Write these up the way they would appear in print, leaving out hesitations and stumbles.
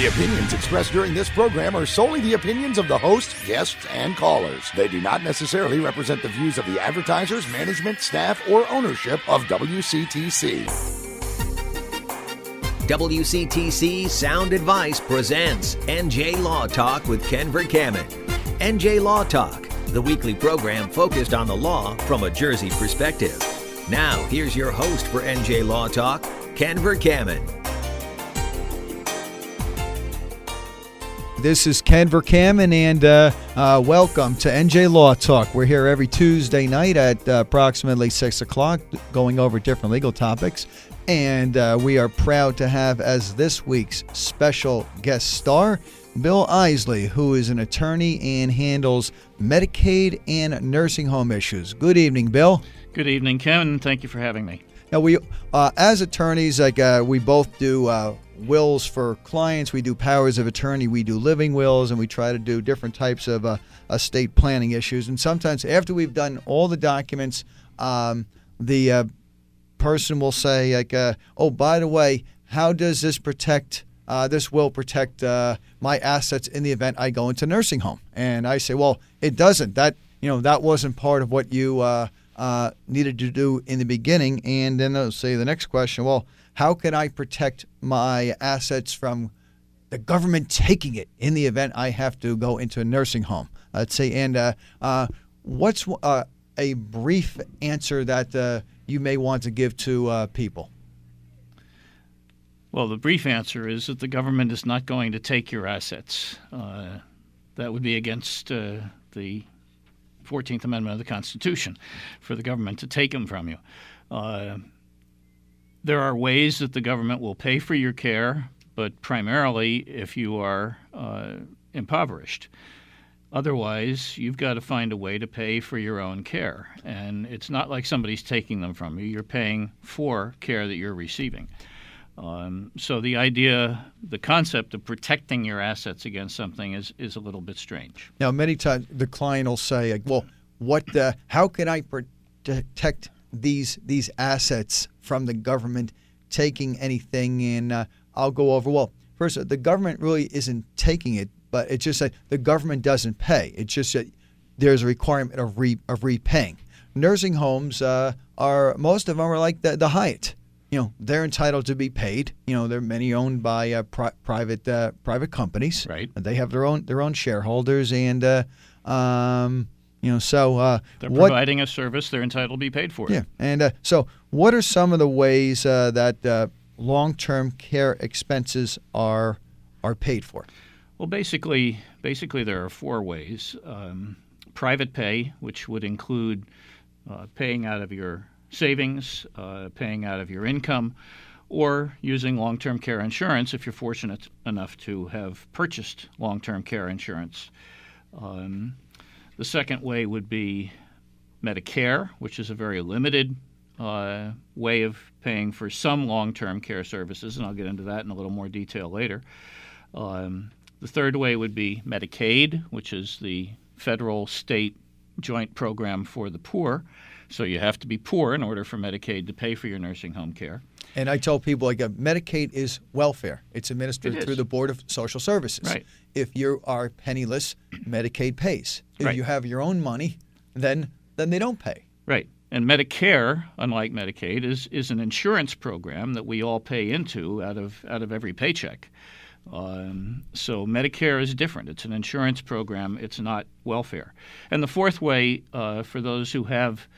The opinions expressed during this program are solely the opinions of the host, guests, and callers. They do not necessarily represent the views of the advertisers, management, staff, or ownership of WCTC. WCTC Sound Advice presents NJ Law Talk with Ken Vercammen. NJ Law Talk, the weekly program focused on the law from a Jersey perspective. Now, here's your host for NJ Law Talk, Ken Vercammen. This is Ken Vercammen, and welcome to NJ Law Talk. We're here every Tuesday night at approximately 6 o'clock, going over different legal topics. And we are proud to have as this week's special guest star, Bill Isley, who is an attorney and handles Medicaid and nursing home issues. Good evening, Bill. Good evening, Ken. Thank you for having me. Now, we, as attorneys, we both do wills for clients, we do powers of attorney, we do living wills, and we try to do different types of estate planning issues. And sometimes after we've done all the documents, the person will say, like, oh, by the way, how does this protect, this will protect my assets in the event I go into nursing home? And I say, well, it doesn't. That, you know, that wasn't part of what you needed to do in the beginning. And then they'll say the next question, well, how can I protect my assets from the government taking it in the event I have to go into a nursing home? Let's say, and what's a brief answer that you may want to give to people? Well, the brief answer is that the government is not going to take your assets. That would be against the 14th Amendment of the Constitution for the government to take them from you. There are ways that the government will pay for your care, but primarily if you are impoverished. Otherwise, you've got to find a way to pay for your own care. And it's not like somebody's taking them from you. You're paying for care that you're receiving. So the idea, the concept of protecting your assets against something is a little bit strange. Now, many times the client will say, like, well, what? How can I protect these assets from the government taking anything? And I'll go over, well, first, the government really isn't taking it, but it's just that the government doesn't pay. It's just that there's a requirement of repaying. Nursing homes are, most of them are like the Hyatt. You know, they're entitled to be paid. You know, they're many owned by private companies. Right. They have their own shareholders, and you know, so they're providing a service. They're entitled to be paid for it. Yeah. And so, what are some of the ways that long-term care expenses are paid for? Well, basically, there are four ways: private pay, which would include paying out of your savings, paying out of your income, or using long-term care insurance if you're fortunate enough to have purchased long-term care insurance. The second way would be Medicare, which is a very limited way of paying for some long-term care services, and I'll get into that in a little more detail later. The third way would be Medicaid, which is the federal, state, joint program for the poor. So you have to be poor in order for Medicaid to pay for your nursing home care. And I tell people, like, Medicaid is welfare. It's administered through the Board of Social Services. Right. If you are penniless, Medicaid pays. If you have your own money, then they don't pay. Right. And Medicare, unlike Medicaid, is an insurance program that we all pay into out of every paycheck. So Medicare is different. It's an insurance program. It's not welfare. And the fourth way, for those who have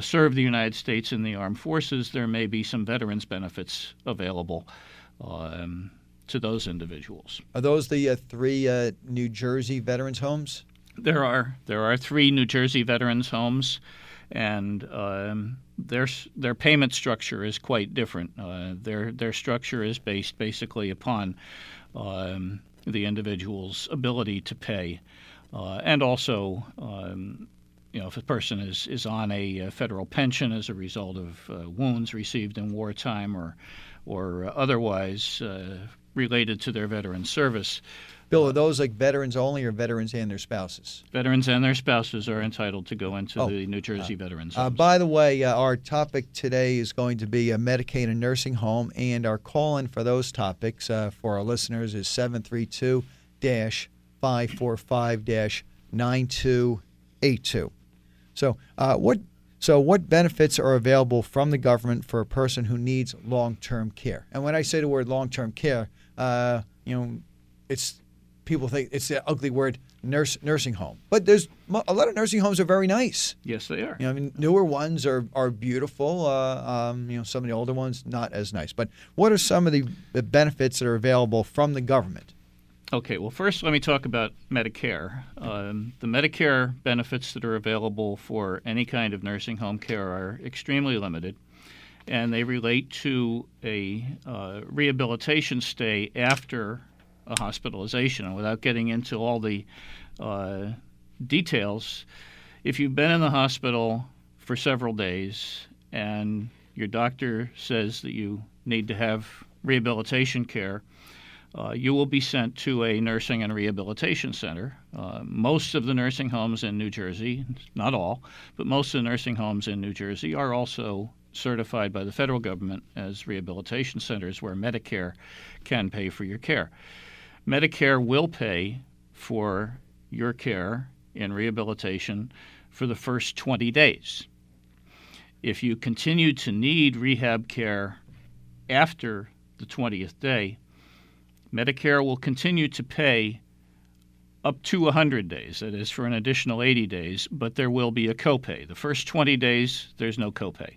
served the United States in the armed forces, there may be some veterans benefits available to those individuals. Are those the three New Jersey veterans homes? There are three New Jersey veterans homes, and their payment structure is quite different. Their structure is based basically upon the individual's ability to pay, and also, you know, if a person is on a federal pension as a result of wounds received in wartime or otherwise related to their veteran service. Bill, are those like veterans only or veterans and their spouses? Veterans and their spouses are entitled to go into the New Jersey Veterans. By the way, our topic today is going to be Medicaid and nursing home, and our call-in for those topics for our listeners is 732-545-9282. So what benefits are available from the government for a person who needs long-term care? And when I say the word long-term care, it's people think it's the ugly word nursing home. But there's a lot of nursing homes are very nice. Yes, they are. You know, I mean, newer ones are beautiful. Some of the older ones not as nice. But what are some of the benefits that are available from the government? Okay, well, first let me talk about Medicare. The Medicare benefits that are available for any kind of nursing home care are extremely limited, and they relate to a rehabilitation stay after a hospitalization. And without getting into all the details, if you've been in the hospital for several days and your doctor says that you need to have rehabilitation care, you will be sent to a nursing and rehabilitation center. Most of the nursing homes in New Jersey, not all, but most of the nursing homes in New Jersey are also certified by the federal government as rehabilitation centers where Medicare can pay for your care. Medicare will pay for your care in rehabilitation for the first 20 days. If you continue to need rehab care after the 20th day, Medicare will continue to pay up to 100 days, that is, for an additional 80 days, but there will be a copay. The first 20 days, there's no copay.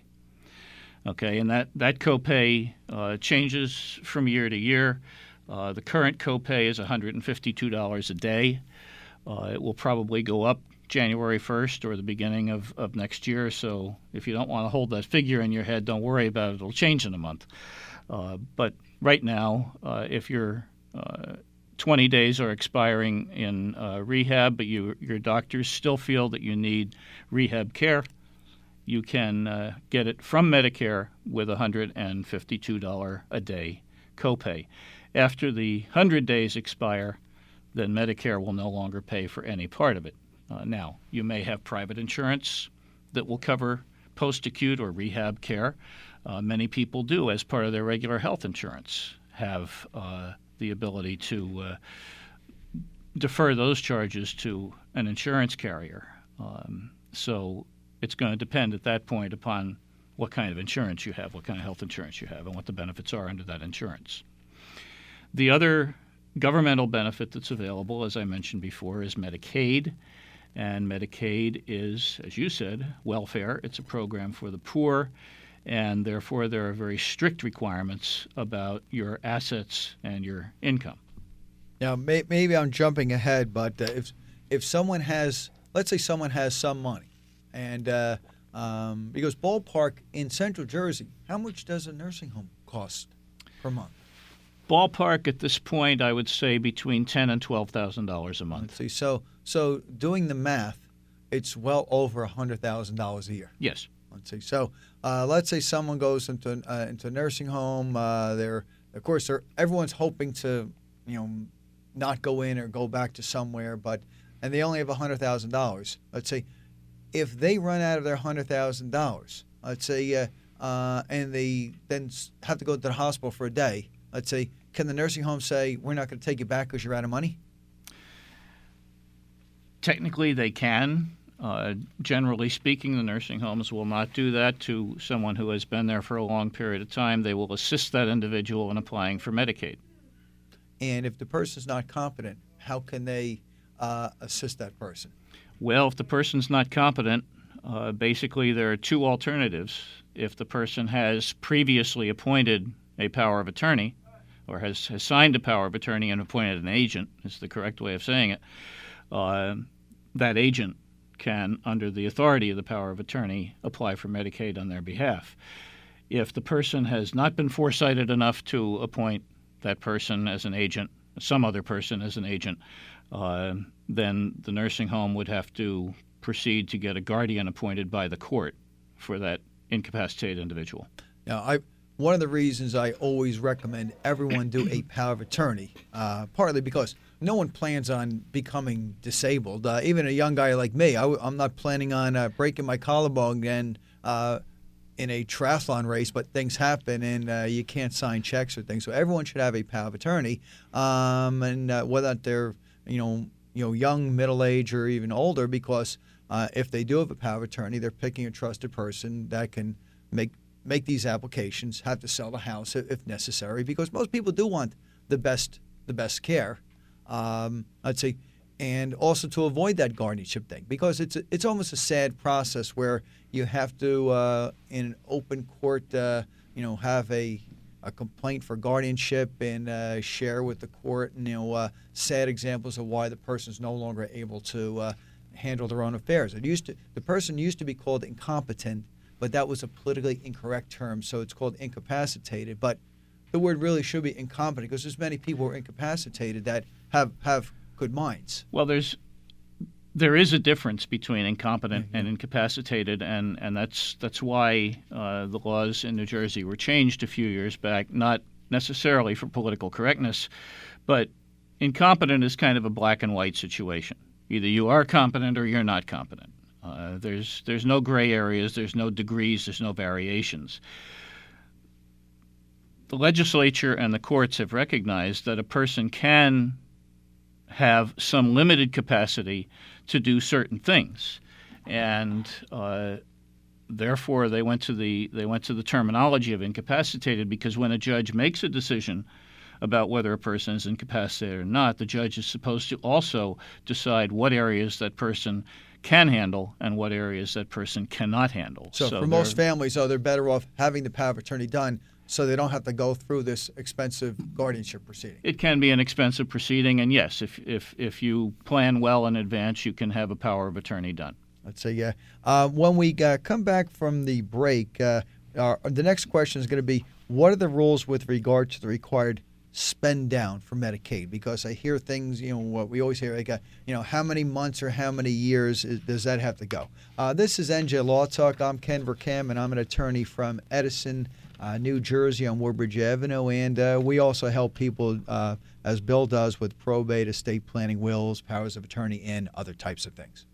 Okay, and that copay changes from year to year. The current copay is $152 a day. It will probably go up January 1st or the beginning of next year, so if you don't want to hold that figure in your head, don't worry about it. It'll change in a month. But right now, if your 20 days are expiring in rehab, but your doctors still feel that you need rehab care, you can get it from Medicare with $152 a day copay. After the 100 days expire, then Medicare will no longer pay for any part of it. Now, you may have private insurance that will cover post-acute or rehab care. Many people do, as part of their regular health insurance, have the ability to defer those charges to an insurance carrier. So it's going to depend at that point upon what kind of insurance you have, what kind of health insurance you have, and what the benefits are under that insurance. The other governmental benefit that's available, as I mentioned before, is Medicaid. And Medicaid is, as you said, welfare. It's a program for the poor, and therefore there are very strict requirements about your assets and your income. Now, maybe I'm jumping ahead, but if someone has, let's say someone has some money, and because ballpark in Central Jersey, how much does a nursing home cost per month? Ballpark at this point, I would say between $10,000 and $12,000 a month. See, so doing the math, it's well over $100,000 a year. Yes. Let's see. So let's say someone goes into a nursing home. Everyone's hoping to, not go in or go back to somewhere, and they only have $100,000. Let's say if they run out of their $100,000, let's say, and they then have to go to the hospital for a day. Let's say, can the nursing home say we're not going to take you back because you're out of money? Technically, they can. Generally speaking, the nursing homes will not do that to someone who has been there for a long period of time. They will assist that individual in applying for Medicaid. And if the person's not competent, how can they assist that person? Well, if the person's not competent, basically there are two alternatives. If the person has previously appointed a power of attorney or has signed a power of attorney and appointed an agent, is the correct way of saying it, that agent can, under the authority of the power of attorney, apply for Medicaid on their behalf. If the person has not been foresighted enough to appoint that person as an agent, some other person as an agent, then the nursing home would have to proceed to get a guardian appointed by the court for that incapacitated individual. Now, one of the reasons I always recommend everyone do a power of attorney, partly because no one plans on becoming disabled. Even a young guy like me, I'm not planning on breaking my collarbone again in a triathlon race, but things happen and you can't sign checks or things. So everyone should have a power of attorney, and whether they're young, middle-aged, or even older, because if they do have a power of attorney, they're picking a trusted person that can make these applications, have to sell the house if necessary, because most people do want the best care. I'd say, and also to avoid that guardianship thing, because it's almost a sad process where you have to in an open court, have a complaint for guardianship and share with the court, sad examples of why the person's no longer able to handle their own affairs. The person used to be called incompetent, but that was a politically incorrect term, so it's called incapacitated. But the word really should be incompetent, because there's many people who are incapacitated that have good minds. Well, there is a difference between incompetent and incapacitated, and that's why the laws in New Jersey were changed a few years back, not necessarily for political correctness, but incompetent is kind of a black and white situation. Either you are competent or you're not competent. There's no gray areas, there's no degrees, there's no variations. The legislature and the courts have recognized that a person can have some limited capacity to do certain things, and therefore they went to the terminology of incapacitated, because when a judge makes a decision about whether a person is incapacitated or not, the judge is supposed to also decide what areas that person can handle and what areas that person cannot handle. So for most families, though, they're better off having the power of attorney done, so they don't have to go through this expensive guardianship proceeding. It can be an expensive proceeding, and yes, if you plan well in advance, you can have a power of attorney done. Let's say, yeah. When we come back from the break, the next question is going to be, what are the rules with regard to the required spend down for Medicaid? Because I hear things, what we always hear, like, how many months or how many years does that have to go? This is NJ Law Talk. I'm Ken Vercammen, and I'm an attorney from Edison, New Jersey, on Woodbridge Avenue, and we also help people, as Bill does, with probate, estate planning, wills, powers of attorney, and other types of things.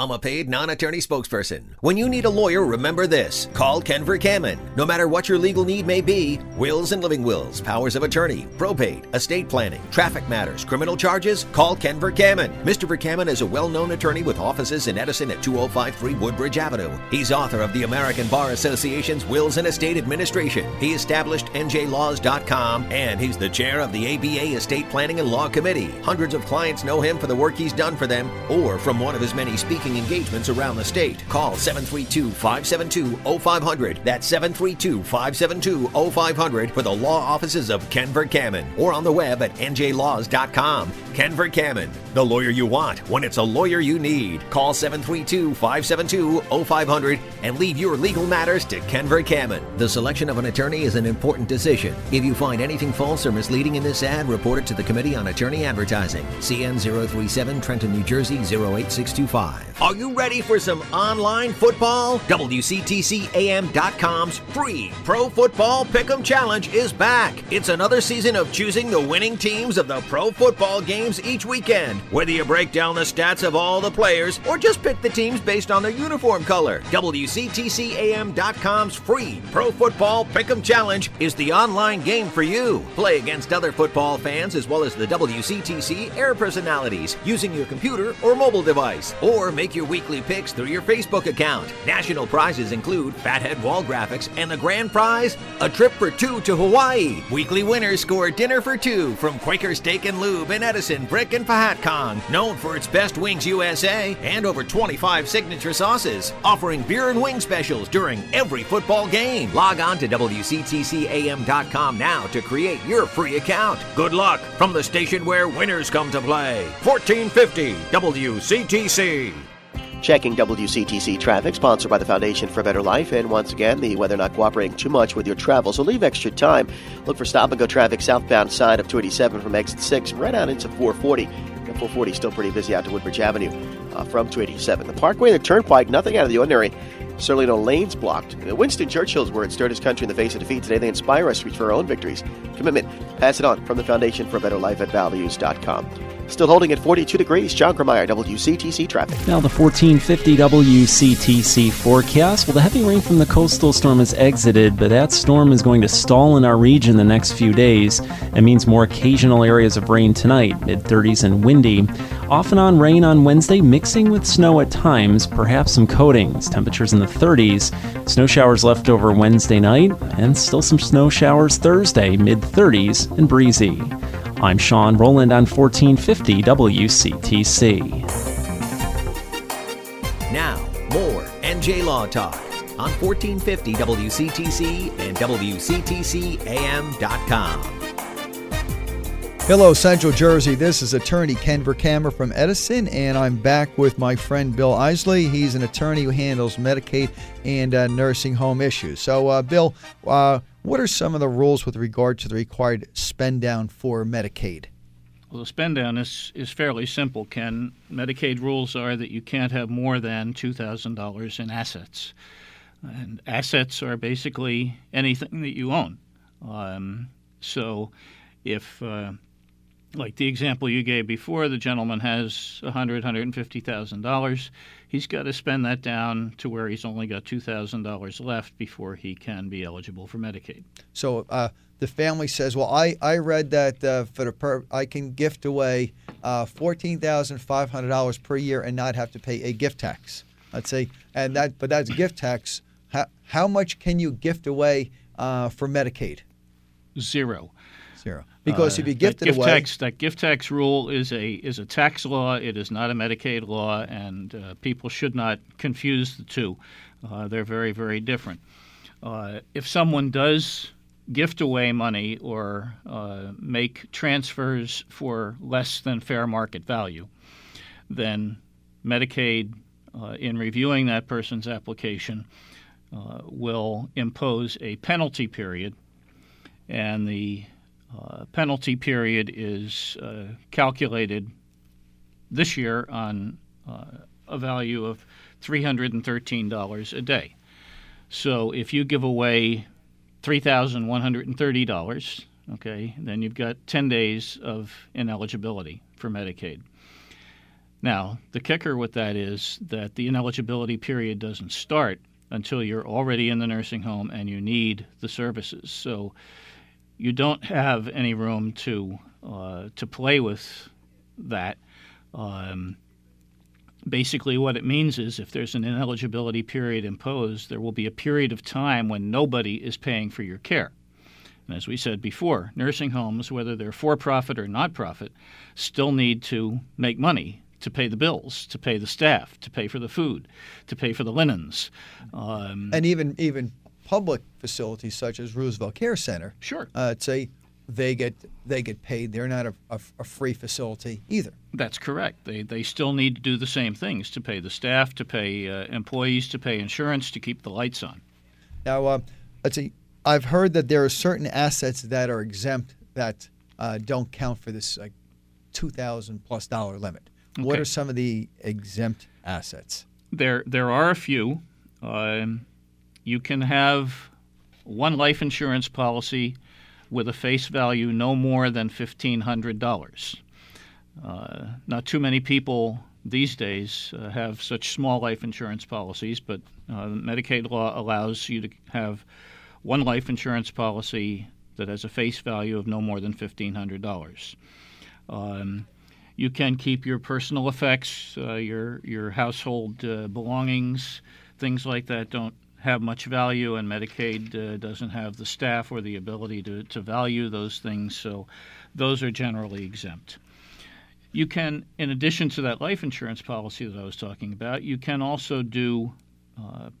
I'm a paid non-attorney spokesperson. When you need a lawyer, remember this. Call Ken Vercammen. No matter what your legal need may be, wills and living wills, powers of attorney, probate, estate planning, traffic matters, criminal charges, call Ken Vercammen. Mr. Vercammen is a well-known attorney with offices in Edison at 2053 Woodbridge Avenue. He's author of the American Bar Association's Wills and Estate Administration. He established njlaws.com, and he's the chair of the ABA Estate Planning and Law Committee. Hundreds of clients know him for the work he's done for them or from one of his many speaking engagements around the state. Call 732-572-0500. That's 732-572-0500 for the law offices of Ken Vercammen, or on the web at njlaws.com. Ken Vercammen, the lawyer you want when it's a lawyer you need. Call 732-572-0500 and leave your legal matters to Ken Vercammen. The selection of an attorney is an important decision. If you find anything false or misleading in this ad, report it to the Committee on Attorney Advertising. CN 037, Trenton, New Jersey 08625. Are you ready for some online football? WCTCAM.com's free Pro Football Pick'em Challenge is back. It's another season of choosing the winning teams of the pro football games each weekend. Whether you break down the stats of all the players or just pick the teams based on their uniform color, WCTCAM.com's free Pro Football Pick'em Challenge is the online game for you. Play against other football fans as well as the WCTC air personalities using your computer or mobile device, or make your weekly picks through your Facebook account. National prizes include fathead wall graphics and the grand prize, a trip for two to Hawaii. Weekly winners score dinner for two from Quaker Steak and Lube in Edison, Brick, and Pahatkong, known for its best wings USA and over 25 signature sauces, offering beer and wing specials during every football game. Log on to WCTCAM.com now to create your free account. Good luck from the station where winners come to play. 1450 WCTC. Checking WCTC traffic, sponsored by the Foundation for a Better Life. And once again, the weather not cooperating too much with your travel, so leave extra time. Look for stop-and-go traffic southbound side of 287 from exit 6 right out into 440. The 440 still pretty busy out to Woodbridge Avenue from 287. The Parkway and the Turnpike, nothing out of the ordinary. certainly no lanes blocked. The Winston Churchills were it stirred his country in the face of defeat. Today they inspire us to reach for our own victories. Commitment, pass it on from the Foundation for a Better Life at values.com. Still holding at 42 degrees, John Kremeyer, WCTC Traffic. Now the 1450 WCTC forecast. Well, the heavy rain from the coastal storm has exited, but that storm is going to stall in our region the next few days. It means more occasional areas of rain tonight, mid-30s and windy. Off and on rain on Wednesday, mixing with snow at times, perhaps some coatings. Temperatures in the 30s. Snow showers left over Wednesday night, and still some snow showers Thursday, mid-30s and breezy. I'm Sean Rowland on 1450 WCTC. Now, more NJ Law Talk on 1450 WCTC and WCTCAM.com. Hello, Central Jersey. This is attorney Ken Vercammen from Edison, and I'm back with my friend Bill Isley. He's an attorney who handles Medicaid and nursing home issues. So, Bill, what are some of the rules with regard to the required spend down for Medicaid? Well, the spend down is fairly simple, Ken. Medicaid rules are that you can't have more than $2,000 in assets. And assets are basically anything that you own. So if... like the example you gave before, the gentleman has $100,000, $150,000. He's got to spend that down to where he's only got $2,000 left before he can be eligible for Medicaid. So the family says, well, I read that I can gift away $14,500 per year and not have to pay a gift tax. Let's say, but that's gift tax. How much can you gift away for Medicaid? Zero. Because if you gift it away, that gift tax rule is a tax law. It is not a Medicaid law, and people should not confuse the two. They're very, very different. If someone does gift away money or make transfers for less than fair market value, then Medicaid, in reviewing that person's application, will impose a penalty period, and the penalty period is calculated this year on a value of $313 a day. So if you give away $3,130, okay, then you've got 10 days of ineligibility for Medicaid. Now, the kicker with that is that the ineligibility period doesn't start until you're already in the nursing home and you need the services. So you don't have any room to play with that. Basically, what it means is if there's an ineligibility period imposed, there will be a period of time when nobody is paying for your care. And as we said before, nursing homes, whether they're for-profit or not-profit, still need to make money to pay the bills, to pay the staff, to pay for the food, to pay for the linens. And even public facilities such as Roosevelt Care Center, sure, say they get paid. They're not a free facility either. That's correct. They still need to do the same things, to pay the staff, to pay employees, to pay insurance, to keep the lights on. Now, let's see. I've heard that there are certain assets that are exempt that don't count for this $2,000+ limit. Okay. What are some of the exempt assets? There are a few. You can have one life insurance policy with a face value no more than $1,500. Not too many people these days have such small life insurance policies, but Medicaid law allows you to have one life insurance policy that has a face value of no more than $1,500. You can keep your personal effects, your household belongings, things like that don't have much value, and Medicaid doesn't have the staff or the ability to value those things, so those are generally exempt. You can, in addition to that life insurance policy that I was talking about, you can also do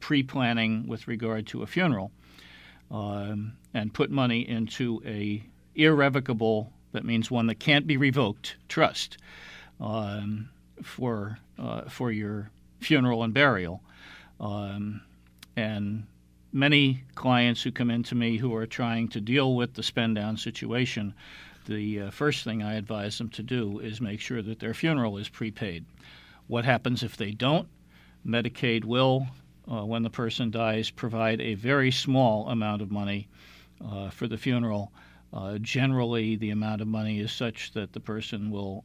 pre-planning with regard to a funeral and put money into a irrevocable, that means one that can't be revoked, trust for your funeral and burial. And many clients who come into me who are trying to deal with the spend-down situation, the first thing I advise them to do is make sure that their funeral is prepaid. What happens if they don't? Medicaid will when the person dies, provide a very small amount of money for the funeral. Generally, the amount of money is such that the person will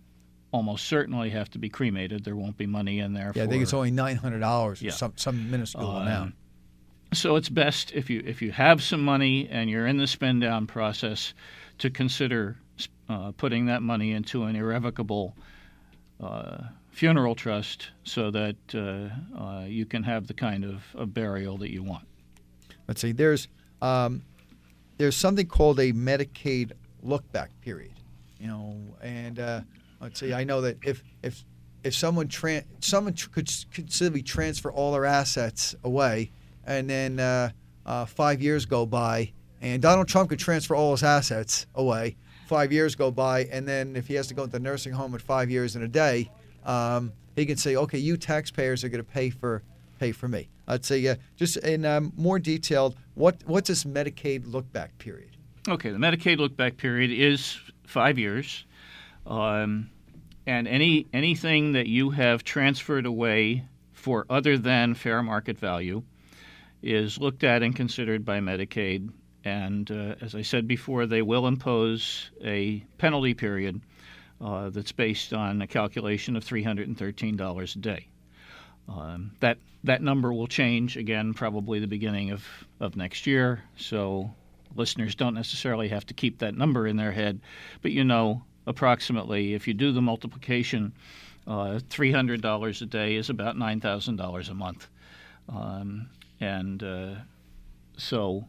almost certainly have to be cremated. There won't be money in there. Yeah, I think it's only $900 or some minuscule amount. So it's best if you have some money and you're in the spend down process to consider putting that money into an irrevocable funeral trust so that you can have the kind of a burial that you want. Let's see. There's something called a Medicaid look-back period, and let's see. I know that if someone could conceivably transfer all their assets away, and then 5 years go by, and Donald Trump could transfer all his assets away. 5 years go by, and then if he has to go into the nursing home at 5 years and a day, he can say, "Okay, you taxpayers are going to pay for me." I'd say, just in more detail, what's this Medicaid look-back period? Okay, the Medicaid look-back period is 5 years, and anything that you have transferred away for other than fair market value is looked at and considered by Medicaid. And as I said before, they will impose a penalty period that's based on a calculation of $313 a day. That number will change again, probably the beginning of next year. So listeners don't necessarily have to keep that number in their head, but approximately, if you do the multiplication, $300 a day is about $9,000 a month, so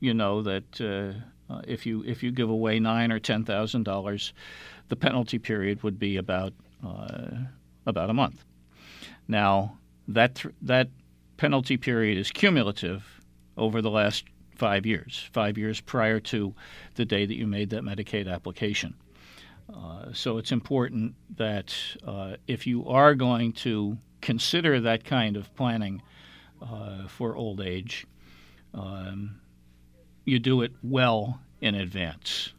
you know that if you give away $9,000 or $10,000, the penalty period would be about a month. Now, that penalty period is cumulative over the last 5 years, 5 years prior to the day that you made that Medicaid application. So it's important that if you are going to consider that kind of planning for old age, you do it well in advance,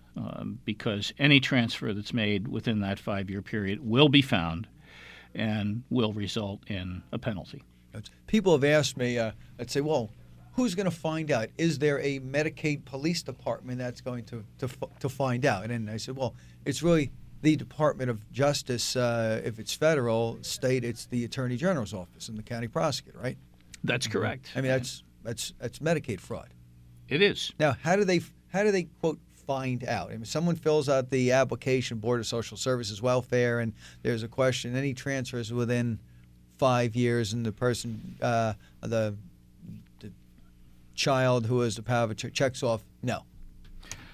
because any transfer that's made within that 5 year period will be found and will result in a penalty. People have asked me, I'd say, well, who's going to find out? Is there a Medicaid police department that's going to find out? And I said, well, it's really the Department of Justice. If it's federal, state, it's the Attorney General's office and the county prosecutor, right? That's correct. I mean, that's Medicaid fraud. It is. Now, how do they quote find out? I mean, someone fills out the application, Board of Social Services Welfare, and there's a question. Any transfers within 5 years, and the person, the child who has the power of attorney checks off no.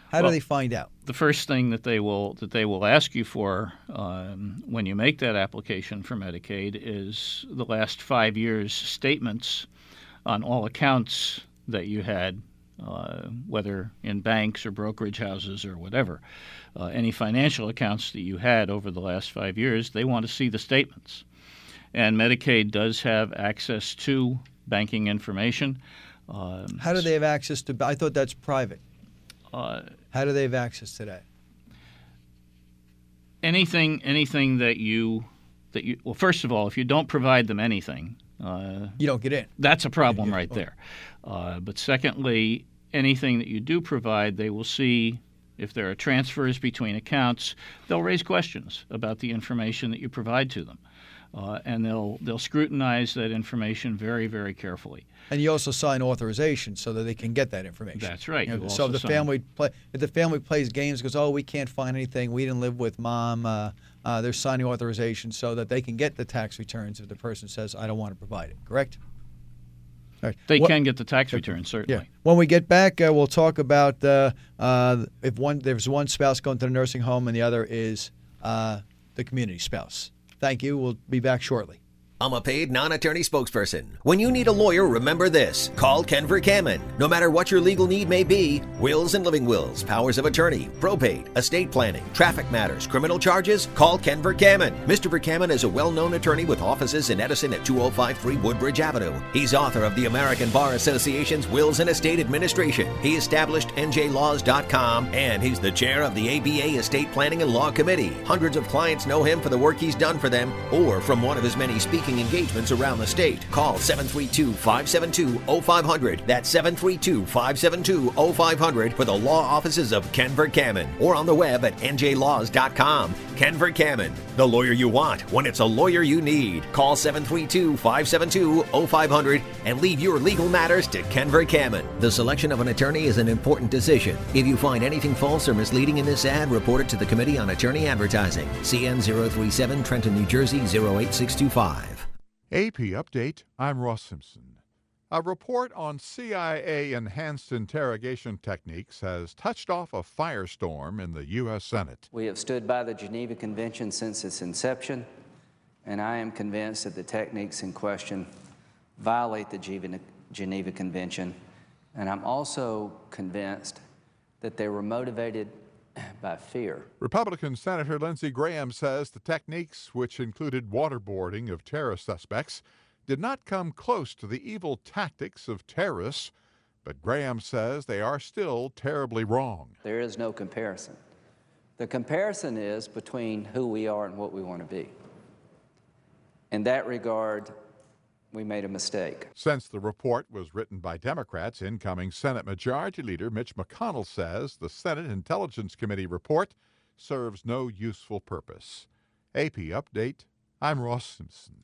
How do they find out? The first thing that they will ask you for when you make that application for Medicaid is the last 5 years' statements on all accounts that you had. Whether in banks or brokerage houses or whatever, any financial accounts that you had over the last 5 years, they want to see the statements. And Medicaid does have access to banking information. How do they have access to – I thought that's private. How do they have access to that? Anything that you – well, first of all, if you don't provide them anything – you don't get in. That's a problem right there. But secondly, anything that you do provide, they will see if there are transfers between accounts. They'll raise questions about the information that you provide to them, and they'll scrutinize that information very, very carefully. And you also sign authorization so that they can get that information. That's right. So if the family plays games, goes, oh, we can't find anything. We didn't live with mom. They're signing authorization so that they can get the tax returns if the person says, I don't want to provide it, correct? All right. They can get the tax returns, certainly. Yeah. When we get back, we'll talk about if there's one spouse going to the nursing home and the other is the community spouse. Thank you. We'll be back shortly. I'm a paid non-attorney spokesperson. When you need a lawyer, remember this. Call Ken Vercammen. No matter what your legal need may be, wills and living wills, powers of attorney, probate, estate planning, traffic matters, criminal charges, call Ken Vercammen. Mr. Vercammen is a well-known attorney with offices in Edison at 2053 Woodbridge Avenue. He's author of the American Bar Association's Wills and Estate Administration. He established njlaws.com, and he's the chair of the ABA Estate Planning and Law Committee. Hundreds of clients know him for the work he's done for them or from one of his many speaking speaking engagements around the state. Call 732-572-0500. That's 732-572-0500 for the law offices of Ken Vercammen, or on the web at njlaws.com. Ken Vercammen, the lawyer you want when it's a lawyer you need. Call 732-572-0500 and leave your legal matters to Ken Vercammen. The selection of an attorney is an important decision. If you find anything false or misleading in this ad, report it to the Committee on Attorney Advertising. CN 037, Trenton, New Jersey 08625. AP Update, I'm Ross Simpson. A report on CIA enhanced interrogation techniques has touched off a firestorm in the U.S. Senate. We have stood by the Geneva Convention since its inception, and I am convinced that the techniques in question violate the Geneva Convention, and I'm also convinced that they were motivated by fear. Republican Senator Lindsey Graham says the techniques, which included waterboarding of terrorist suspects, did not come close to the evil tactics of terrorists, but Graham says they are still terribly wrong. There is no comparison. The comparison is between who we are and what we want to be. In that regard, we made a mistake. Since the report was written by Democrats, incoming Senate Majority Leader Mitch McConnell says the Senate Intelligence Committee report serves no useful purpose. AP Update, I'm Ross Simpson.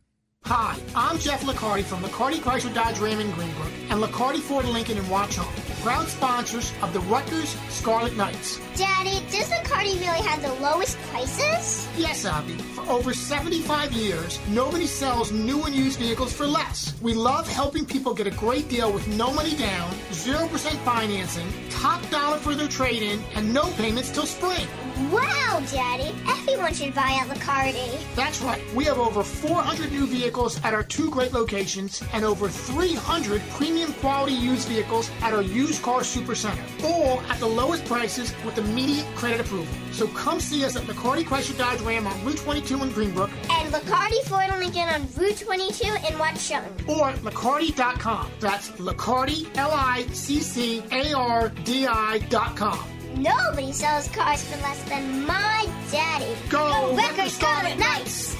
Hi, I'm Jeff Liccardi from Liccardi Chrysler Dodge Ram in Greenbrook and Liccardi Ford Lincoln in Watchung, proud sponsors of the Rutgers Scarlet Knights. Daddy, does Liccardi really have the lowest prices? Yes, Abby. For over 75 years, nobody sells new and used vehicles for less. We love helping people get a great deal with no money down, 0% financing, top dollar for their trade-in, and no payments till spring. Wow, Daddy. Everyone should buy a Liccardi. That's right. We have over 400 new vehicles at our two great locations and over 300 premium quality used vehicles at our used car supercenter, all at the lowest prices with immediate credit approval. So come see us at Liccardi Chrysler Dodge Ram on Route 22 in Greenbrook and Liccardi Ford Lincoln on Route 22 in Watchung. Or Liccardi.com. That's Liccardi, L-I-C-C-A-R-D-I.com. Nobody sells cars for less than my daddy. Go Rutgers Scarlet Knights!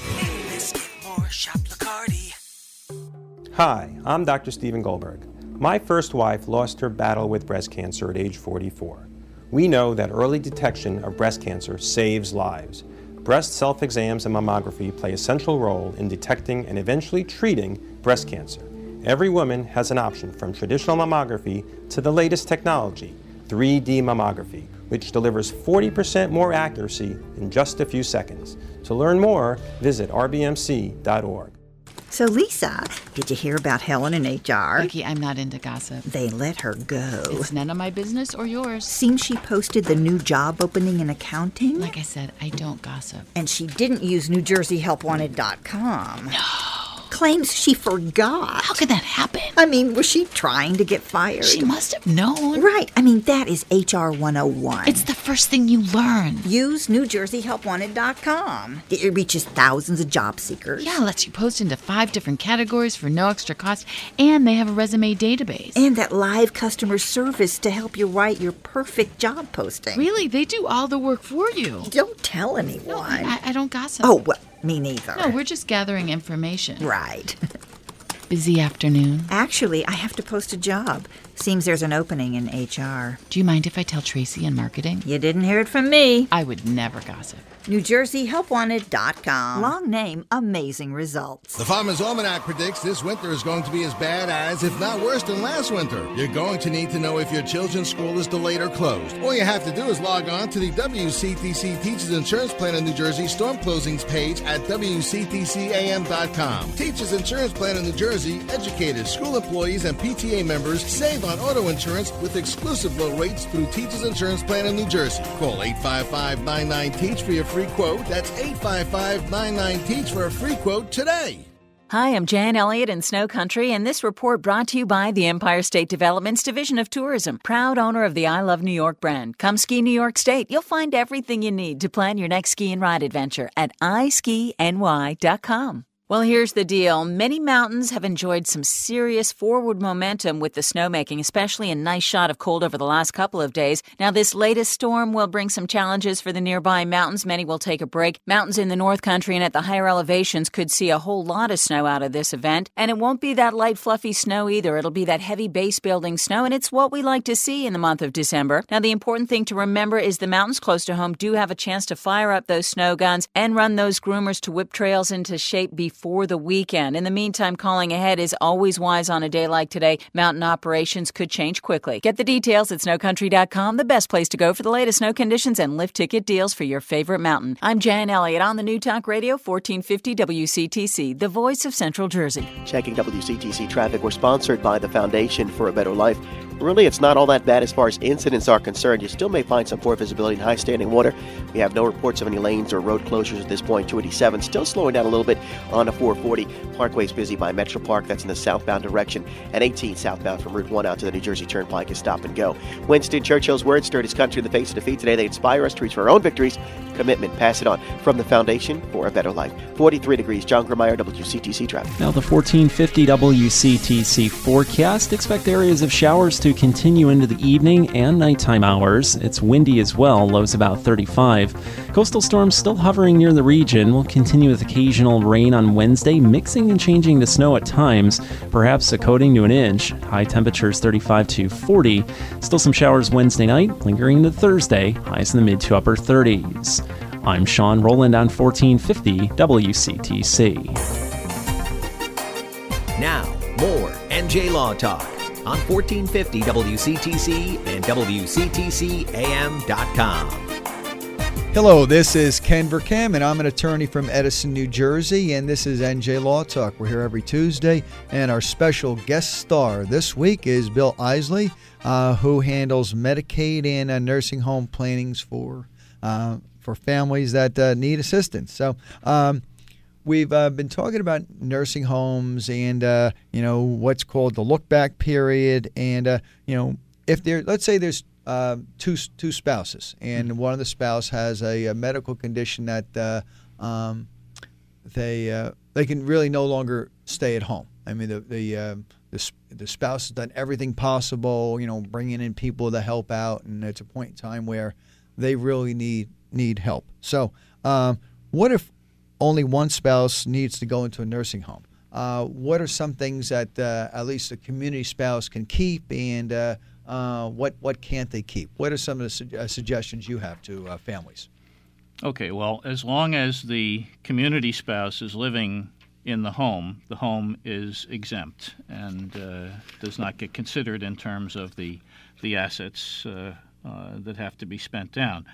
Hi, I'm Dr. Stephen Goldberg. My first wife lost her battle with breast cancer at age 44. We know that early detection of breast cancer saves lives. Breast self-exams and mammography play a central role in detecting and eventually treating breast cancer. Every woman has an option from traditional mammography to the latest technology, 3D mammography, which delivers 40% more accuracy in just a few seconds. To learn more, visit rbmc.org. So, Lisa, did you hear about Helen in HR? Vicki, I'm not into gossip. They let her go. It's none of my business or yours. Seen she posted the new job opening in accounting? Like I said, I don't gossip. And she didn't use NewJerseyHelpWanted.com. No. Claims she forgot. How could that happen? I mean, was she trying to get fired? She must have known. Right. I mean, that is HR 101. It's the first thing you learn. Use NewJerseyHelpWanted.com. It reaches thousands of job seekers. Yeah, lets you post into 5 different categories for no extra cost, and they have a resume database. And that live customer service to help you write your perfect job posting. Really? They do all the work for you. Don't tell anyone. No, I don't gossip. Oh, well. Me neither. No, we're just gathering information. Right. Busy afternoon. Actually, I have to post a job. Seems there's an opening in HR. Do you mind if I tell Tracy in marketing? You didn't hear it from me. I would never gossip. NewJerseyHelpWanted.com. Long name, amazing results. The Farmer's Almanac predicts this winter is going to be as bad as, if not worse than last winter. You're going to need to know if your children's school is delayed or closed. All you have to do is log on to the WCTC Teachers Insurance Plan in New Jersey Storm Closings page at WCTCAM.com. Teachers Insurance Plan in New Jersey, educators, school employees, and PTA members save on auto insurance with exclusive low rates through Teachers Insurance Plan in New Jersey. Call 855-99-TEACH for your free quote. That's 855-99-TEACH for a free quote today. Hi, I'm Jan Elliott in Snow Country, and this report brought to you by the Empire State Development's Division of Tourism, proud owner of the I Love New York brand. Come ski New York State. You'll find everything you need to plan your next ski and ride adventure at iskiny.com. Well, here's the deal. Many mountains have enjoyed some serious forward momentum with the snowmaking, especially a nice shot of cold over the last couple of days. Now, this latest storm will bring some challenges for the nearby mountains. Many will take a break. Mountains in the North Country and at the higher elevations could see a whole lot of snow out of this event. And it won't be that light, fluffy snow either. It'll be that heavy base-building snow, and it's what we like to see in the month of December. Now, the important thing to remember is the mountains close to home do have a chance to fire up those snow guns and run those groomers to whip trails into shape before the weekend. In the meantime, calling ahead is always wise on a day like today. Mountain operations could change quickly. Get the details at snowcountry.com, the best place to go for the latest snow conditions and lift ticket deals for your favorite mountain. I'm Jan Elliott on the New Talk Radio 1450 WCTC, the voice of Central Jersey. Checking WCTC traffic. We're sponsored by the Foundation for a Better Life. Really, it's not all that bad as far as incidents are concerned. You still may find some poor visibility and high standing water. We have no reports of any lanes or road closures at this point. 287 still slowing down a little bit on the 440. Parkway's busy by Metro Park. That's in the southbound direction. And 18 southbound from Route 1 out to the New Jersey Turnpike is stop and go. Winston Churchill's words stirred his country in the face of defeat today. They inspire us to reach for our own victories. Commitment. Pass it on. From the Foundation for a Better Life. 43 degrees. John Grimeyer, WCTC traffic. Now the 1450 WCTC forecast. Expect areas of showers to continue into the evening and nighttime hours. It's windy as well. Lows about 35. Coastal storms still hovering near the region. We'll continue with occasional rain on Wednesday, mixing and changing to snow at times, perhaps a coating to an inch. High temperatures 35 to 40. Still some showers Wednesday night, lingering into Thursday, highs in the mid to upper 30s. I'm Sean Rowland on 1450 WCTC. Now, more NJ Law Talk on 1450 WCTC and WCTCAM.com. Hello, this is Ken Vercammen. I'm an attorney from Edison, New Jersey, and this is NJ Law Talk. We're here every Tuesday, and our special guest star this week is Bill Isley, who handles Medicaid and nursing home plannings for families that need assistance. So we've been talking about nursing homes and what's called the look-back period, and if there, let's say there's two spouses, and one of the spouse has a medical condition that they can really no longer stay at home. I mean, the spouse has done everything possible, bringing in people to help out, and it's a point in time where they really need help. So, what if only one spouse needs to go into a nursing home? What are some things that at least the community spouse can keep, and what can't they keep? What are some of the suggestions you have to families? Okay, well, as long as the community spouse is living in the home is exempt and does not get considered in terms of the assets that have to be spent down.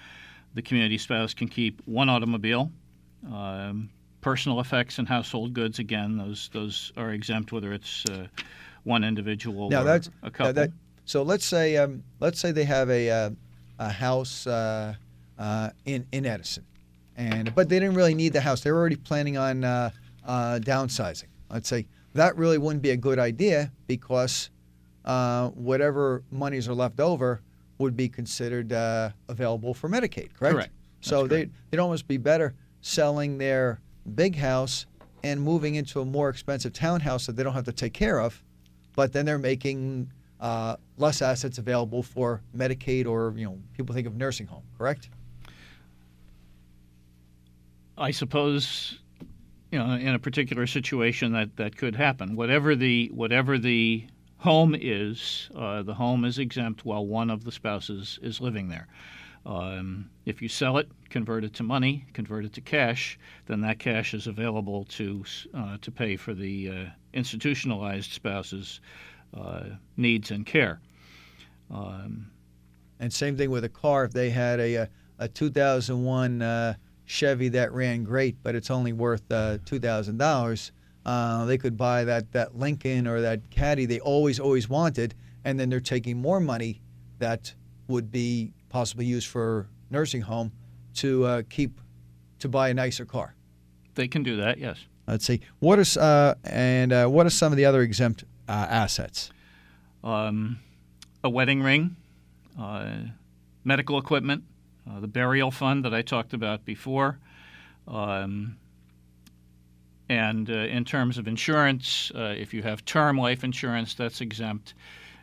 The community spouse can keep one automobile, personal effects and household goods. Again, those are exempt, whether it's one individual now or a couple. So let's say they have a house in Edison, but they didn't really need the house. They were already planning on downsizing. I'd say that really wouldn't be a good idea because whatever monies are left over would be considered available for Medicaid, correct? Correct. So they'd almost be better selling their big house and moving into a more expensive townhouse that they don't have to take care of, but then they're making less assets available for Medicaid or, people think of nursing home, correct? I suppose, in a particular situation that could happen. Whatever the home is, the home is exempt while one of the spouses is living there. If you sell it, convert it to money, convert it to cash, then that cash is available to pay for the institutionalized spouse's needs and care. And same thing with a car. If they had a 2001 Chevy that ran great, but it's only worth $2,000, they could buy that Lincoln or that Caddy they always wanted, and then they're taking more money that would be possibly used for nursing home to buy a nicer car. They can do that, yes. Let's see. What are some of the other exempt assets? A wedding ring, medical equipment, the burial fund that I talked about before, And in terms of insurance, if you have term life insurance, that's exempt.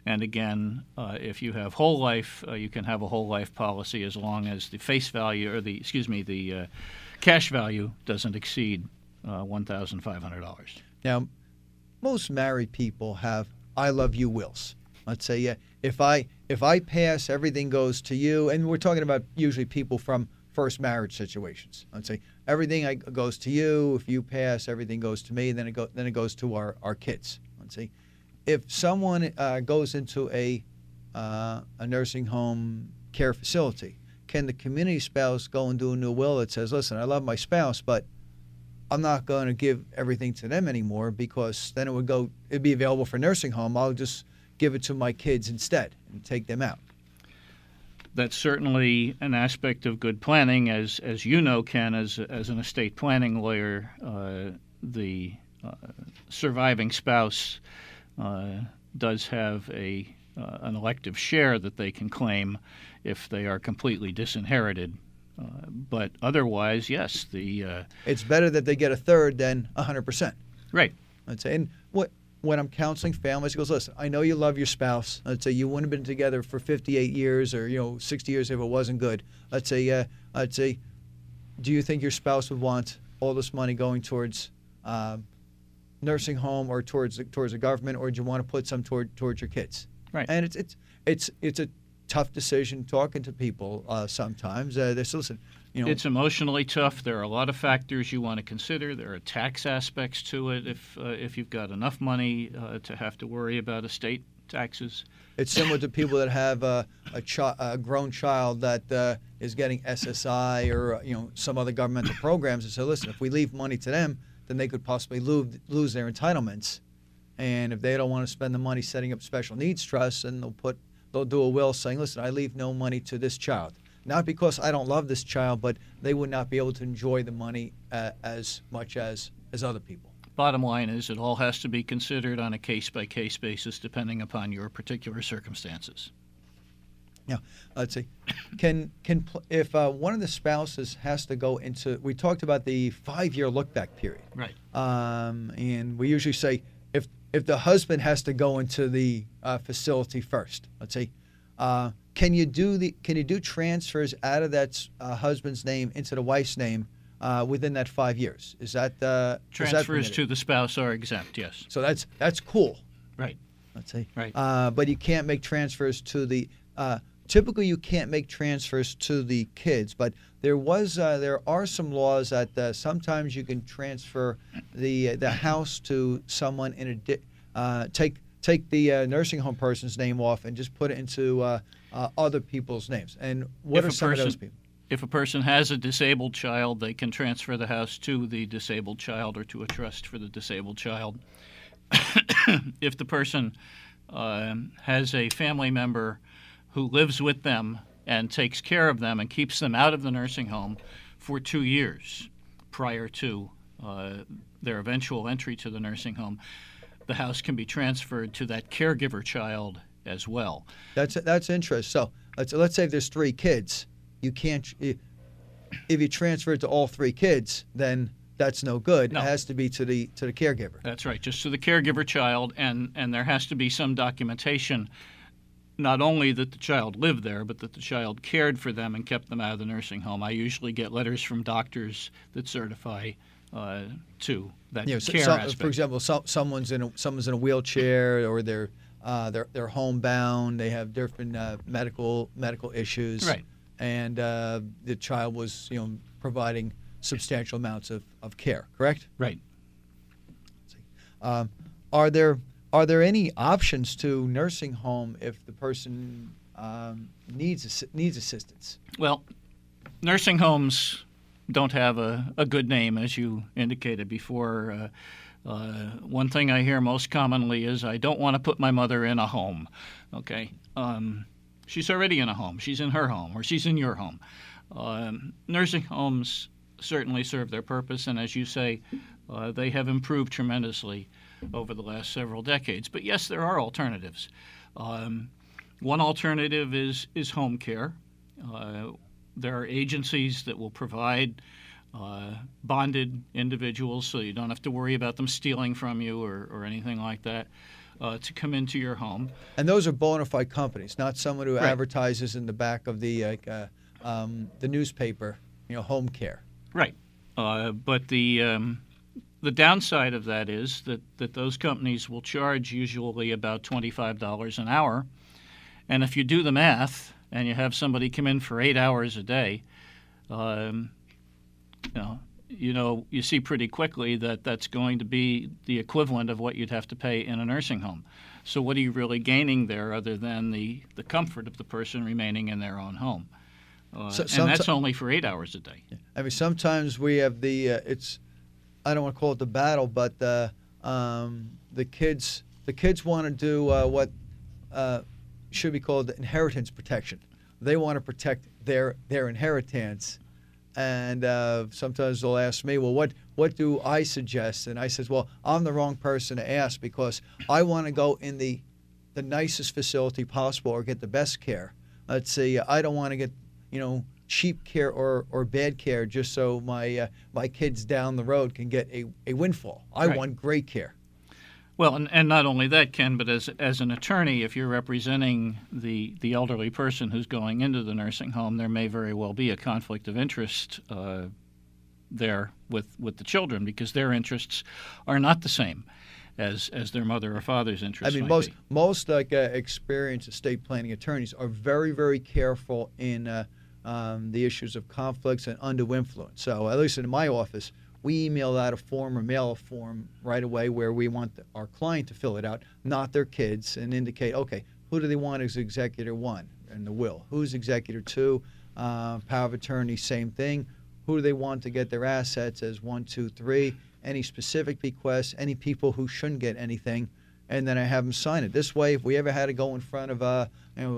And again, if you have whole life, you can have a whole life policy as long as the face value or the cash value doesn't exceed $1,500. Now, most married people have I love you wills. Let's say, yeah, if I pass, everything goes to you. And we're talking about usually people from first marriage situations. Let's say everything goes to you. If you pass, everything goes to me. Then it goes to our kids. Let's see. If someone goes into a nursing home care facility, can the community spouse go and do a new will that says, "Listen, I love my spouse, but I'm not going to give everything to them anymore because then it'd be available for nursing home. I'll just give it to my kids instead and take them out." That's certainly an aspect of good planning. As you know, Ken, as an estate planning lawyer, the surviving spouse does have an elective share that they can claim if they are completely disinherited. But otherwise, yes, it's better that they get a third than 100%. Right. I'd say, and when I'm counseling families, it goes, "Listen, I know you love your spouse. Let's say you wouldn't have been together for 58 years or 60 years if it wasn't good. Let's say, do you think your spouse would want all this money going towards nursing home or towards the government, or do you want to put some towards your kids?" Right. And it's a tough decision talking to people sometimes. They say, "Listen, it's emotionally tough. There are a lot of factors you want to consider. There are tax aspects to it. If you've got enough money to have to worry about estate taxes, it's similar to people that have a grown child that is getting SSI or some other governmental programs. And so, listen, if we leave money to them, then they could possibly lose their entitlements. And if they don't want to spend the money setting up special needs trusts, then they'll do a will saying, "Listen, I leave no money to this child. Not because I don't love this child, but they would not be able to enjoy the money as much as other people." Bottom line is it all has to be considered on a case-by-case basis depending upon your particular circumstances. Now, let's see. If one of the spouses has to go into – we talked about the 5-year look-back period. Right. And we usually say if the husband has to go into the facility first, let's say, can you do transfers out of that husband's name into the wife's name within that 5 years? Is that transfers to the spouse are exempt? Yes. So that's cool. Right. Let's see. Right. But you can't make transfers to the. Typically, you can't make transfers to the kids, but there are some laws that sometimes you can transfer the house to someone take the nursing home person's name off and just put it into other people's names. And what are some of those people? If a person has a disabled child, they can transfer the house to the disabled child or to a trust for the disabled child. If the person has a family member who lives with them and takes care of them and keeps them out of the nursing home for 2 years prior to their eventual entry to the nursing home, the house can be transferred to that caregiver child as well. That's interesting. So let's say there's 3 kids. You can't – if you transfer it to all 3 kids, then that's no good. No. It has to be to the caregiver. That's right, just to the caregiver child, and there has to be some documentation not only that the child lived there, but that the child cared for them and kept them out of the nursing home. I usually get letters from doctors that certify to that care aspect. For example, someone's in a wheelchair or they're homebound. They have different medical issues, right? And the child was providing substantial amounts of care. Correct? Right. Are there any options to nursing home if the person needs assistance? Well, nursing homes don't have a good name, as you indicated before. One thing I hear most commonly is, "I don't want to put my mother in a home." Okay, she's already in a home. She's in her home, or she's in your home. Nursing homes certainly serve their purpose, and as you say, they have improved tremendously over the last several decades. But yes, there are alternatives. One alternative is home care. There are agencies that will provide bonded individuals, so you don't have to worry about them stealing from you or anything like that, to come into your home. And those are bona fide companies, not someone who advertises in the back of the newspaper, you know, home care. Right. But the downside of that is that those companies will charge usually about $25 an hour. And if you do the math and you have somebody come in for 8 hours a day, you see pretty quickly that that's going to be the equivalent of what you'd have to pay in a nursing home. So what are you really gaining there other than the comfort of the person remaining in their own home? And that's only for 8 hours a day. I mean, sometimes we have I don't want to call it the battle, but the kids want to do what should be called inheritance protection. They want to protect their inheritance. And sometimes they'll ask me, well, what do I suggest? And I says, well, I'm the wrong person to ask because I want to go in the nicest facility possible or get the best care. Let's see, I don't want to get, cheap care or bad care just so my kids down the road can get a windfall. I want great care. Well, and not only that, Ken, but as an attorney, if you're representing the elderly person who's going into the nursing home, there may very well be a conflict of interest there with the children because their interests are not the same as their mother or father's interests. I mean, most experienced estate planning attorneys are very, very careful in the issues of conflicts and undue influence. So at least in my office, we email out a form or mail a form right away where we want our client to fill it out, not their kids, and indicate, okay, who do they want as executor one in the will? Who's executor two? Power of attorney, same thing. Who do they want to get their assets as 1, 2, 3? Any specific bequests, any people who shouldn't get anything, and then I have them sign it. This way, if we ever had to go in front of our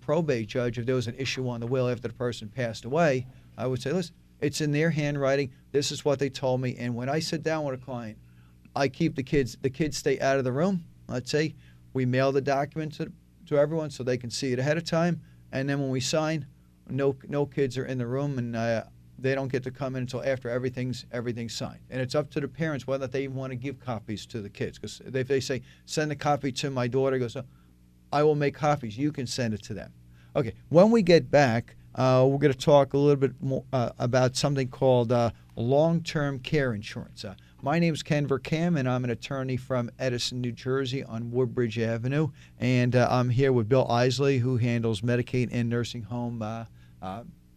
probate judge, if there was an issue on the will after the person passed away, I would say, listen, it's in their handwriting. This is what they told me. And when I sit down with a client, I keep the kids stay out of the room. Let's say we mail the document to everyone so they can see it ahead of time. And then when we sign, no kids are in the room, and they don't get to come in until after everything's signed. And it's up to the parents whether they even want to give copies to the kids. Because if they say, send a copy to my daughter, goes, oh, I will make copies. You can send it to them. Okay, when we get back, we're going to talk a little bit more about something called long-term care insurance. My name is Ken Vercammen, and I'm an attorney from Edison, New Jersey on Woodbridge Avenue. And I'm here with Bill Isley, who handles Medicaid and nursing home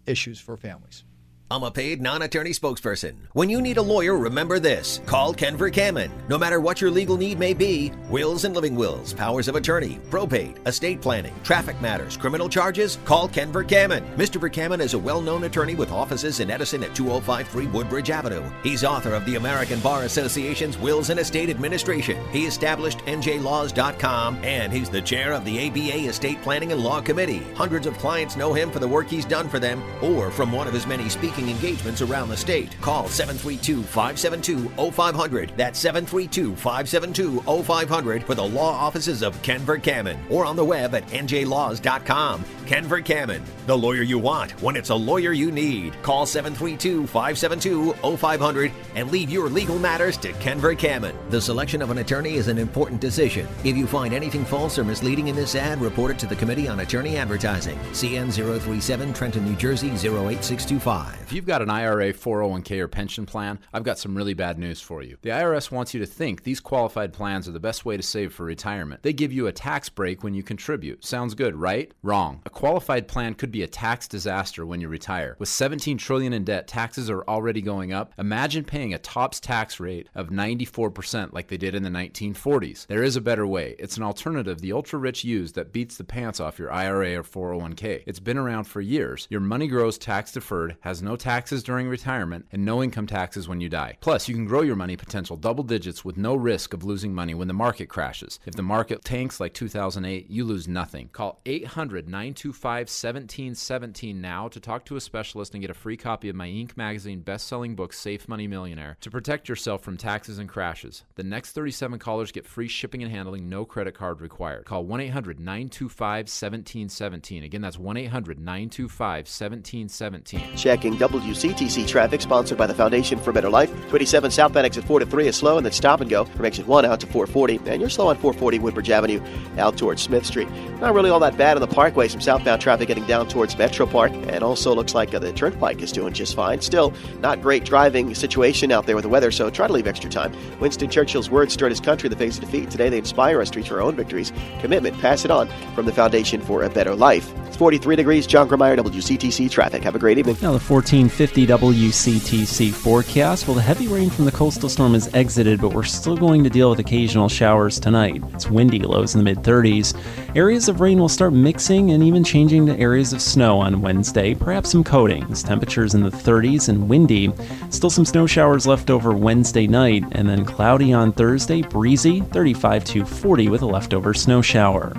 issues for families. I'm a paid non-attorney spokesperson. When you need a lawyer, remember this. Call Ken Vercammen. No matter what your legal need may be, wills and living wills, powers of attorney, probate, estate planning, traffic matters, criminal charges, call Ken Vercammen. Mr. Vercammen is a well-known attorney with offices in Edison at 2053 Woodbridge Avenue. He's author of the American Bar Association's Wills and Estate Administration. He established njlaws.com, and he's the chair of the ABA Estate Planning and Law Committee. Hundreds of clients know him for the work he's done for them or from one of his many speaking engagements around the state. Call 732-572-0500. That's 732-572-0500 for the law offices of Ken Vercammen or on the web at njlaws.com. Ken Vercammen, the lawyer you want when it's a lawyer you need. Call 732-572-0500 and leave your legal matters to Ken Vercammen. The selection of an attorney is an important decision. If you find anything false or misleading in this ad, report it to the Committee on Attorney Advertising. CN 037, Trenton, New Jersey, 08625. If you've got an IRA, 401k, or pension plan, I've got some really bad news for you. The IRS wants you to think these qualified plans are the best way to save for retirement. They give you a tax break when you contribute. Sounds good, right? Wrong. A qualified plan could be a tax disaster when you retire. With $17 trillion in debt, taxes are already going up. Imagine paying a TOPS tax rate of 94% like they did in the 1940s. There is a better way. It's an alternative the ultra-rich use that beats the pants off your IRA or 401k. It's been around for years. Your money grows tax-deferred, has no taxes during retirement, and no income taxes when you die. Plus, you can grow your money potential double digits with no risk of losing money when the market crashes. If the market tanks like 2008, you lose nothing. Call 800-925-1717 now to talk to a specialist and get a free copy of my Inc. magazine best-selling book, Safe Money Millionaire, to protect yourself from taxes and crashes. The next 37 callers get free shipping and handling, no credit card required. Call 1-800-925-1717. Again, that's 1-800-925-1717. Checking WCTC traffic sponsored by the Foundation for Better Life. 27 southbound exit 4 to 3 is slow, and then stop and go from exit 1 out to 440. And you're slow on 440 Woodbridge Avenue out towards Smith Street. Not really all that bad on the Parkway. Some southbound traffic getting down towards Metro Park. And also looks like the Turnpike is doing just fine. Still, not great driving situation out there with the weather, so try to leave extra time. Winston Churchill's words stirred his country in the face of defeat. Today they inspire us to reach our own victories. Commitment, pass it on from the Foundation for a Better Life. It's 43 degrees. John Grummeyer, WCTC Traffic. Have a great evening. Now the 1450 WCTC forecast. Well, the heavy rain from the coastal storm has exited, but we're still going to deal with occasional showers tonight. It's windy, lows in the mid-30s. Areas of rain will start mixing and even changing to areas of snow on Wednesday, perhaps some coatings. Temperatures in the 30s and windy. Still some snow showers left over Wednesday night, and then cloudy on Thursday, breezy, 35 to 40 with a leftover snow shower.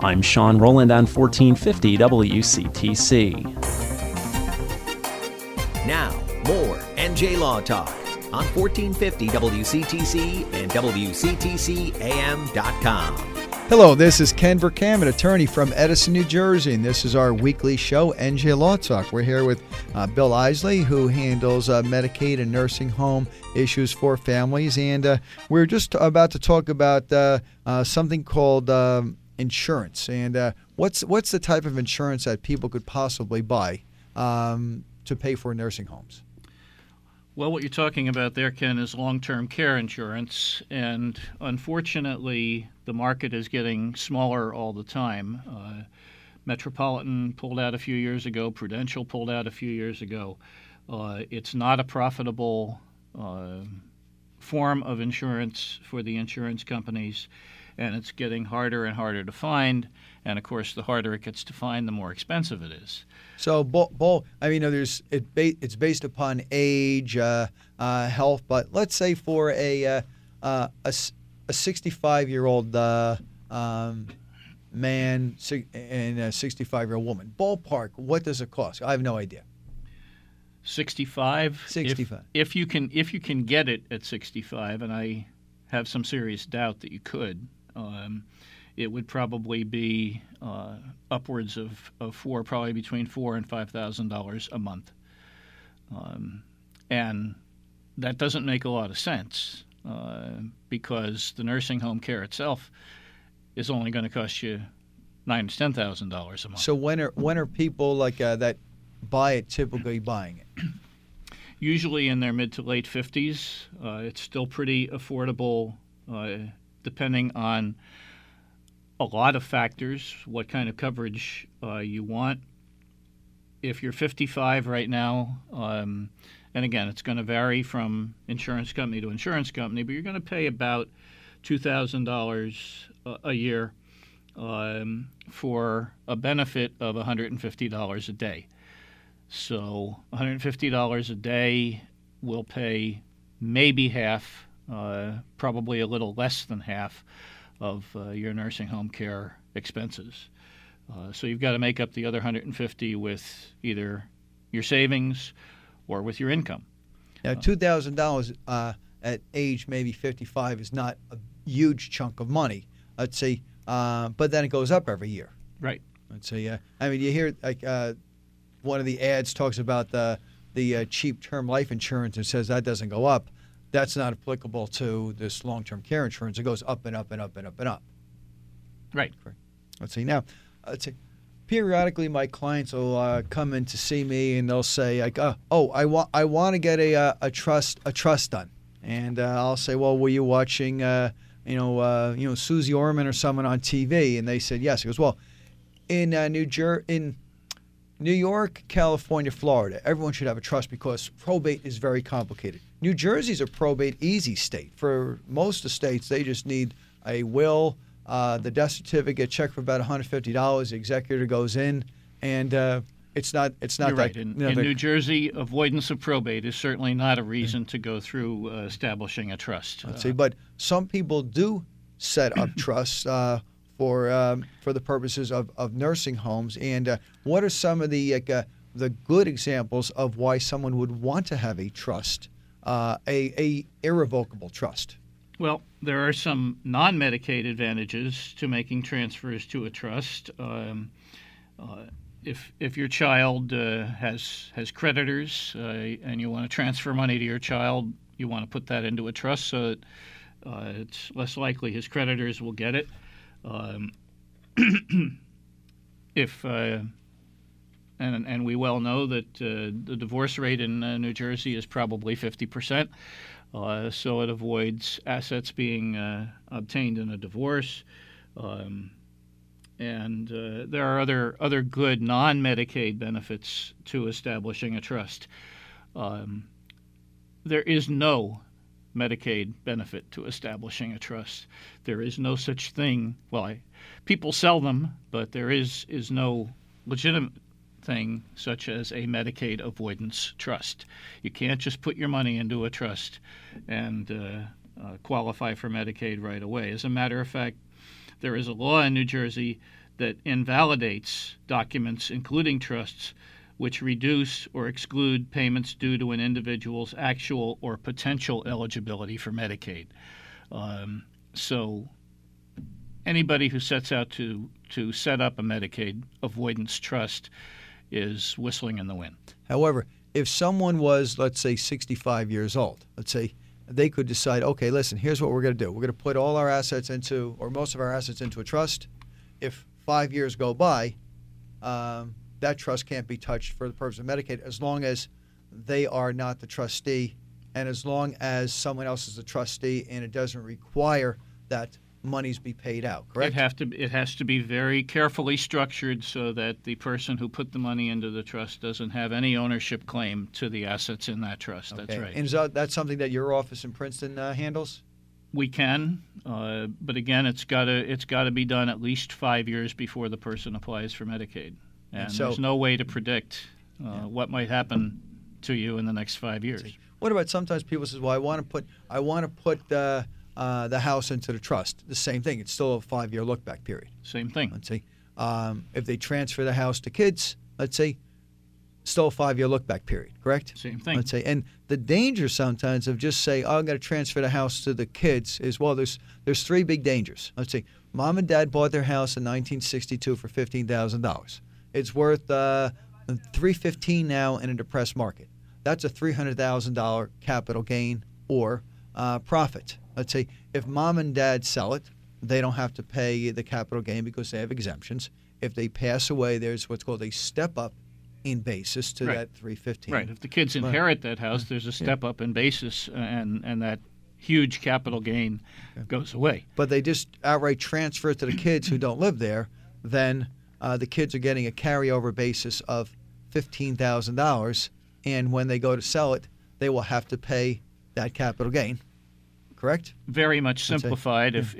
I'm Sean Rowland on 1450 WCTC. Now, more NJ Law Talk on 1450 WCTC and WCTCAM.com. Hello, this is Ken Vercammen, attorney from Edison, New Jersey, and this is our weekly show, NJ Law Talk. We're here with Bill Isley, who handles Medicaid and nursing home issues for families, and we're just about to talk about something called insurance, and what's the type of insurance that people could possibly buy to pay for nursing homes? Well, what you're talking about there, Ken, is long-term care insurance, and unfortunately, the market is getting smaller all the time. Metropolitan pulled out a few years ago. Prudential pulled out a few years ago. It's not a profitable form of insurance for the insurance companies, and it's getting harder and harder to find. And, of course, the harder it gets to find, the more expensive it is. So, I mean, it's based upon age, health, but let's say for a 65-year-old man and a 65-year-old woman, ballpark, what does it cost? I have no idea. 65. If you can get it at 65, and I have some serious doubt that you could. It would probably be upwards of between $4,000 and $5,000 a month. And that doesn't make a lot of sense because the nursing home care itself is only going to cost you $9,000 to $10,000 a month. So when are people like that buy it typically buying it? Usually in their mid to late 50s. It's still pretty affordable depending on a lot of factors, what kind of coverage you want. If you're 55 right now, and again, it's going to vary from insurance company to insurance company, but you're going to pay about $2,000 a year for a benefit of $150 a day. So $150 a day will pay maybe half, probably a little less than half, of your nursing home care expenses. So you've got to make up the other $150 with either your savings or with your income. Now, $2,000 at age maybe 55 is not a huge chunk of money, I'd say, but then it goes up every year. Right. I'd say, I mean, you hear like one of the ads talks about the cheap term life insurance and says that doesn't go up. That's not applicable to this long-term care insurance. It goes up and up and up and up and up. Right. Let's see. Now, periodically my clients will come in to see me, and they'll say, like, I want to get a trust done. And I'll say, well, were you watching, Susie Orman or someone on TV? And they said yes. He goes, well, in New York, California, Florida, everyone should have a trust because probate is very complicated. New Jersey's a probate easy state. For most estates, they just need a will, the death certificate, check for about $150. The executor goes in, and it's not. You're right. In New Jersey, avoidance of probate is certainly not a reason to go through establishing a trust. Let's see, but some people do set up trusts for the purposes of nursing homes. And what are some of the good examples of why someone would want to have a trust? A irrevocable trust? Well, there are some non-Medicaid advantages to making transfers to a trust. if your child has creditors and you want to transfer money to your child, you want to put that into a trust so that it's less likely his creditors will get it. And we well know that the divorce rate in New Jersey is probably 50%, so it avoids assets being obtained in a divorce. And there are other good non-Medicaid benefits to establishing a trust. There is no Medicaid benefit to establishing a trust. There is no such thing. Well, people sell them, but there is no legitimate thing such as a Medicaid avoidance trust. You can't just put your money into a trust and qualify for Medicaid right away. As a matter of fact, there is a law in New Jersey that invalidates documents, including trusts, which reduce or exclude payments due to an individual's actual or potential eligibility for Medicaid. So anybody who sets out to set up a Medicaid avoidance trust is whistling in the wind. However, if someone was, let's say, 65 years old, let's say they could decide, okay, listen, here's what we're going to do. We're going to put all our assets into, or most of our assets into a trust. If 5 years go by, that trust can't be touched for the purpose of Medicaid as long as they are not the trustee and as long as someone else is the trustee and it doesn't require that monies be paid out, correct? It has to be very carefully structured so that the person who put the money into the trust doesn't have any ownership claim to the assets in that trust. Okay. That's right. And is that something that your office in Princeton handles? We can, but again, it's got to be done at least 5 years before the person applies for Medicaid. And so, there's no way to predict what might happen to you in the next 5 years. What about sometimes people says, "Well, I want to put the house into the trust." The same thing. It's still a 5-year look back period. Same thing. Let's see. If they transfer the house to kids, let's say, still a 5-year look back period. Correct. Same thing. Let's say. And the danger sometimes of just say, "Oh, I'm going to transfer the house to the kids," is well, there's three big dangers. Let's see. Mom and Dad bought their house in 1962 for $15,000. It's worth $315 now in a depressed market. That's a $300,000 capital gain or profit. Let's say if mom and dad sell it, they don't have to pay the capital gain because they have exemptions. If they pass away, there's what's called a step up in basis to that $315. Right. If the kids inherit that house, there's a step up in basis, and that huge capital gain goes away. But they just outright transfer it to the kids who don't live there, then. The kids are getting a carryover basis of $15,000, and when they go to sell it, they will have to pay that capital gain. Correct? Very much simplified. If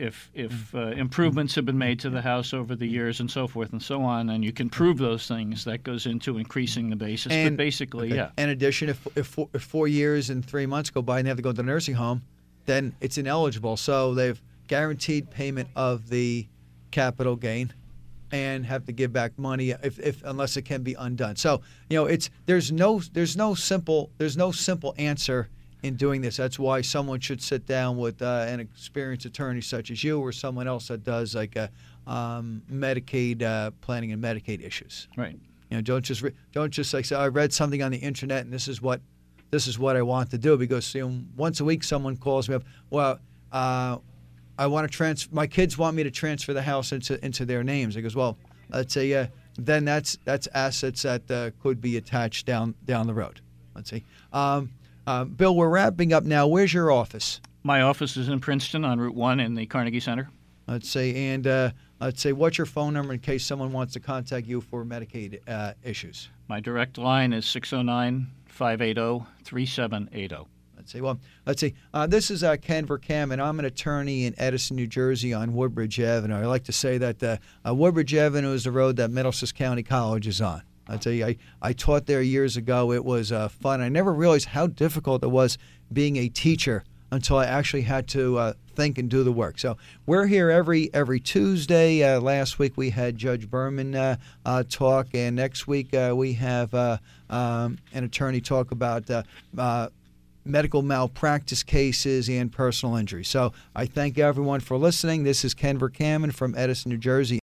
improvements have been made to the house over the years and so forth and so on, and you can prove those things, that goes into increasing the basis. And, but basically, in addition, if 4 years and 3 months go by and they have to go to the nursing home, then it's ineligible. So they've guaranteed payment of the capital gain and have to give back money unless it can be undone. So, there's no simple answer in doing this. That's why someone should sit down with an experienced attorney such as you or someone else that does like Medicaid planning and Medicaid issues. Right. Don't just like say I read something on the internet and this is what I want to do, because once a week someone calls me up. Well. I want to transfer. My kids want me to transfer the house into their names. I goes, well, let's say then that's assets that could be attached down the road. Let's see, Bill, we're wrapping up now. Where's your office? My office is in Princeton on Route 1 in the Carnegie Center. Let's say, and what's your phone number in case someone wants to contact you for Medicaid issues? My direct line is 609-580-3780. Let's see. This is Ken Vercammen. I'm an attorney in Edison, New Jersey on Woodbridge Avenue. I like to say that Woodbridge Avenue is the road that Middlesex County College is on. I tell you, I taught there years ago. It was fun. I never realized how difficult it was being a teacher until I actually had to think and do the work. So we're here every Tuesday. Last week we had Judge Berman talk, and next week we have an attorney talk about medical malpractice cases and personal injury. So I thank everyone for listening. This is Ken Vercammen from Edison, New Jersey.